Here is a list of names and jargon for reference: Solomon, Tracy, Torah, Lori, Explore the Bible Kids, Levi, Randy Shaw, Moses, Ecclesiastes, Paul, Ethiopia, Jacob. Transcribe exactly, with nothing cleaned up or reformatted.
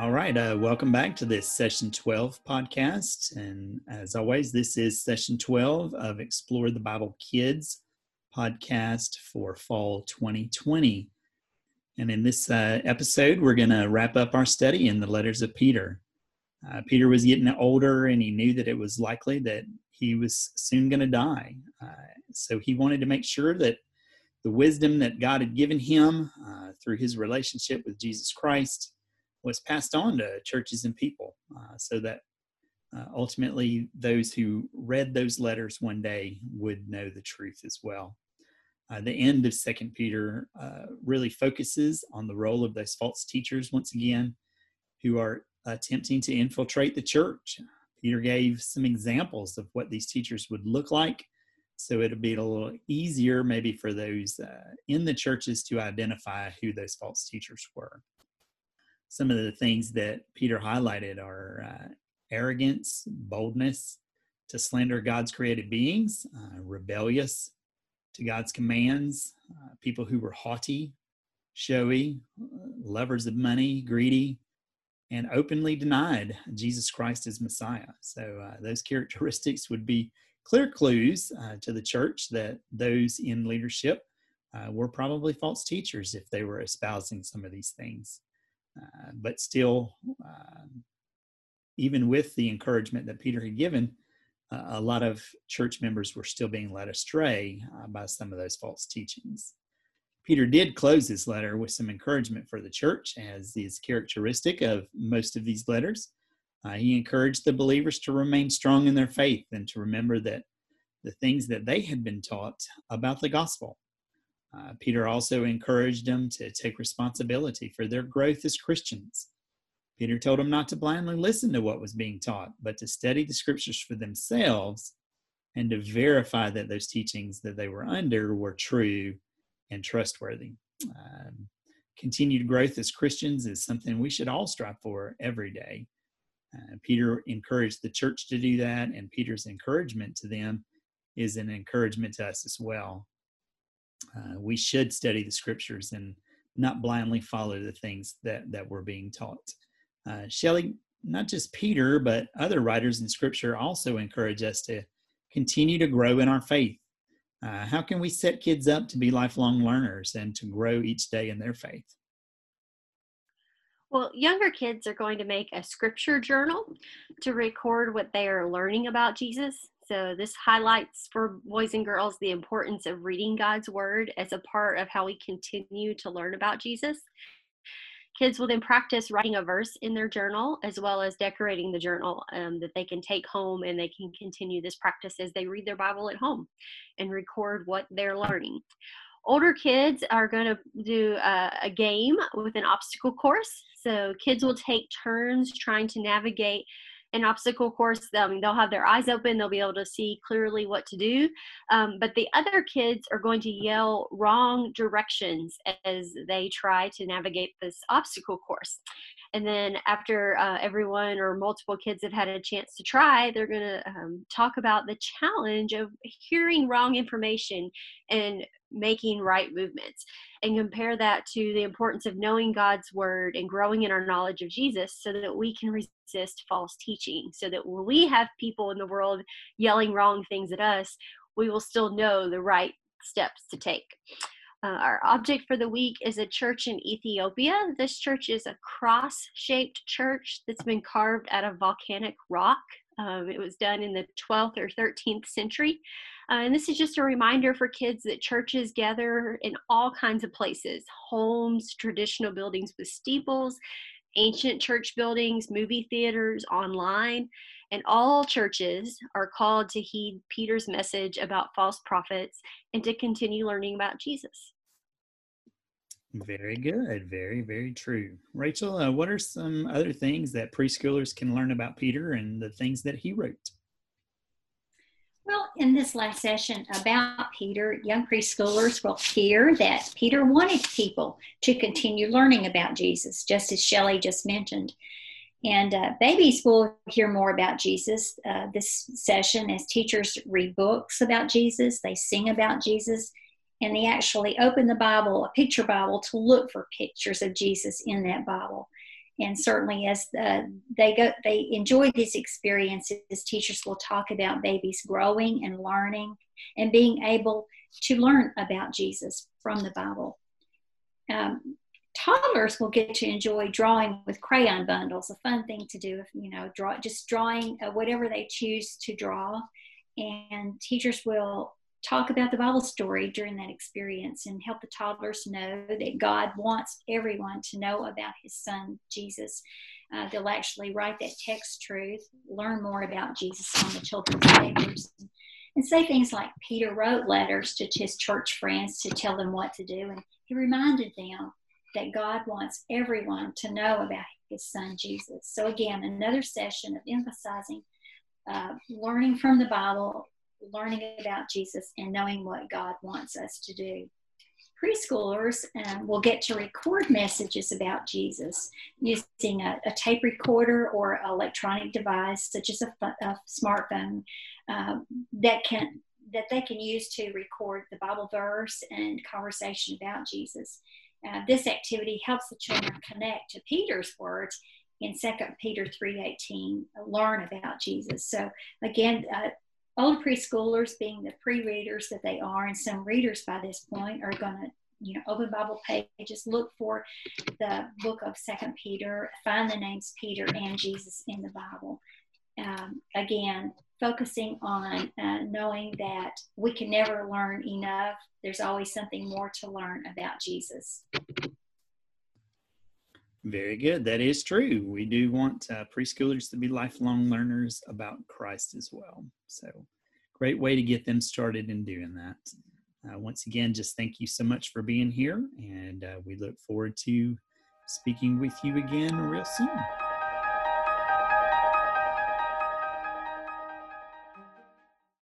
All right, uh, welcome back to this Session twelve podcast. And as always, this is Session twelve of Explore the Bible Kids podcast for fall twenty twenty. And in this uh, episode, we're going to wrap up our study in the letters of Peter. Uh, Peter was getting older, and he knew that it was likely that he was soon going to die. Uh, so he wanted to make sure that the wisdom that God had given him uh, through his relationship with Jesus Christ was passed on to churches and people, uh, so that uh, ultimately those who read those letters one day would know the truth as well. Uh, the end of Second Peter uh, really focuses on the role of those false teachers, once again, who are attempting to infiltrate the church. Peter gave some examples of what these teachers would look like, so it'll be a little easier maybe for those uh, in the churches to identify who those false teachers were. Some of the things that Peter highlighted are uh, arrogance, boldness, to slander God's created beings, uh, rebellious to God's commands, uh, people who were haughty, showy, lovers of money, greedy, and openly denied Jesus Christ as Messiah. So uh, those characteristics would be clear clues uh, to the church that those in leadership uh, were probably false teachers if they were espousing some of these things. Uh, but still, uh, even with the encouragement that Peter had given, uh, a lot of church members were still being led astray uh, by some of those false teachings. Peter did close his letter with some encouragement for the church, as is characteristic of most of these letters. Uh, he encouraged the believers to remain strong in their faith and to remember that the things that they had been taught about the gospel. Uh, Peter also encouraged them to take responsibility for their growth as Christians. Peter told them not to blindly listen to what was being taught, but to study the scriptures for themselves and to verify that those teachings that they were under were true and trustworthy. Um, continued growth as Christians is something we should all strive for every day. Uh, Peter encouraged the church to do that, and Peter's encouragement to them is an encouragement to us as well. Uh, we should study the scriptures and not blindly follow the things that, that were being taught. Uh, Shelley, not just Peter, but other writers in scripture also encourage us to continue to grow in our faith. Uh, how can we set kids up to be lifelong learners and to grow each day in their faith? Well, younger kids are going to make a scripture journal to record what they are learning about Jesus. So this highlights for boys and girls the importance of reading God's word as a part of how we continue to learn about Jesus. Kids will then practice writing a verse in their journal, as well as decorating the journal um, that they can take home, and they can continue this practice as they read their Bible at home and record what they're learning. Older kids are going to do a, a game with an obstacle course. So kids will take turns trying to navigate an obstacle course. I mean, they'll have their eyes open. They'll be able to see clearly what to do. Um, but the other kids are going to yell wrong directions as they try to navigate this obstacle course. And then after uh, everyone or multiple kids have had a chance to try, they're going to um, talk about the challenge of hearing wrong information and making right movements, and compare that to the importance of knowing God's word and growing in our knowledge of Jesus so that we can resist false teaching, so that when we have people in the world yelling wrong things at us, we will still know the right steps to take. Uh, our object for the week is a church in Ethiopia. This church is a cross-shaped church that's been carved out of volcanic rock. Um, it was done in the twelfth or thirteenth century. Uh, and this is just a reminder for kids that churches gather in all kinds of places: homes, traditional buildings with steeples, ancient church buildings, movie theaters, online. And all churches are called to heed Peter's message about false prophets and to continue learning about Jesus. Very good. Very, very true. Rachel, uh, what are some other things that preschoolers can learn about Peter and the things that he wrote? Well, in this last session about Peter, young preschoolers will hear that Peter wanted people to continue learning about Jesus, just as Shelley just mentioned. And uh, babies will hear more about Jesus uh, this session as teachers read books about Jesus, they sing about Jesus, and they actually open the Bible, a picture Bible, to look for pictures of Jesus in that Bible. And certainly as uh, they go, they enjoy these experiences, teachers will talk about babies growing and learning and being able to learn about Jesus from the Bible. Um, toddlers will get to enjoy drawing with crayon bundles, a fun thing to do, you know, draw just drawing uh, whatever they choose to draw. And teachers will talk about the Bible story during that experience and help the toddlers know that God wants everyone to know about his son, Jesus. Uh, they'll actually write that text truth, learn more about Jesus on the children's papers, and say things like Peter wrote letters to his church friends to tell them what to do. And he reminded them that God wants everyone to know about his son, Jesus. So again, another session of emphasizing uh, learning from the Bible, learning about Jesus, and knowing what God wants us to do. Preschoolers um, will get to record messages about Jesus using a, a tape recorder or an electronic device such as a, a smartphone uh, that can that they can use to record the Bible verse and conversation about Jesus. Uh, this activity helps the children connect to Peter's words in Second Peter three eighteen, learn about Jesus. So again, uh, old preschoolers, being the pre-readers that they are, and some readers by this point, are going to, you know, open Bible pages, look for the book of Second Peter, find the names Peter and Jesus in the Bible. Um, again, focusing on uh, knowing that we can never learn enough. There's always something more to learn about Jesus. Very good. That is true. We do want uh, preschoolers to be lifelong learners about Christ as well. So great way to get them started in doing that. Uh, once again, just thank you so much for being here, and uh, we look forward to speaking with you again real soon.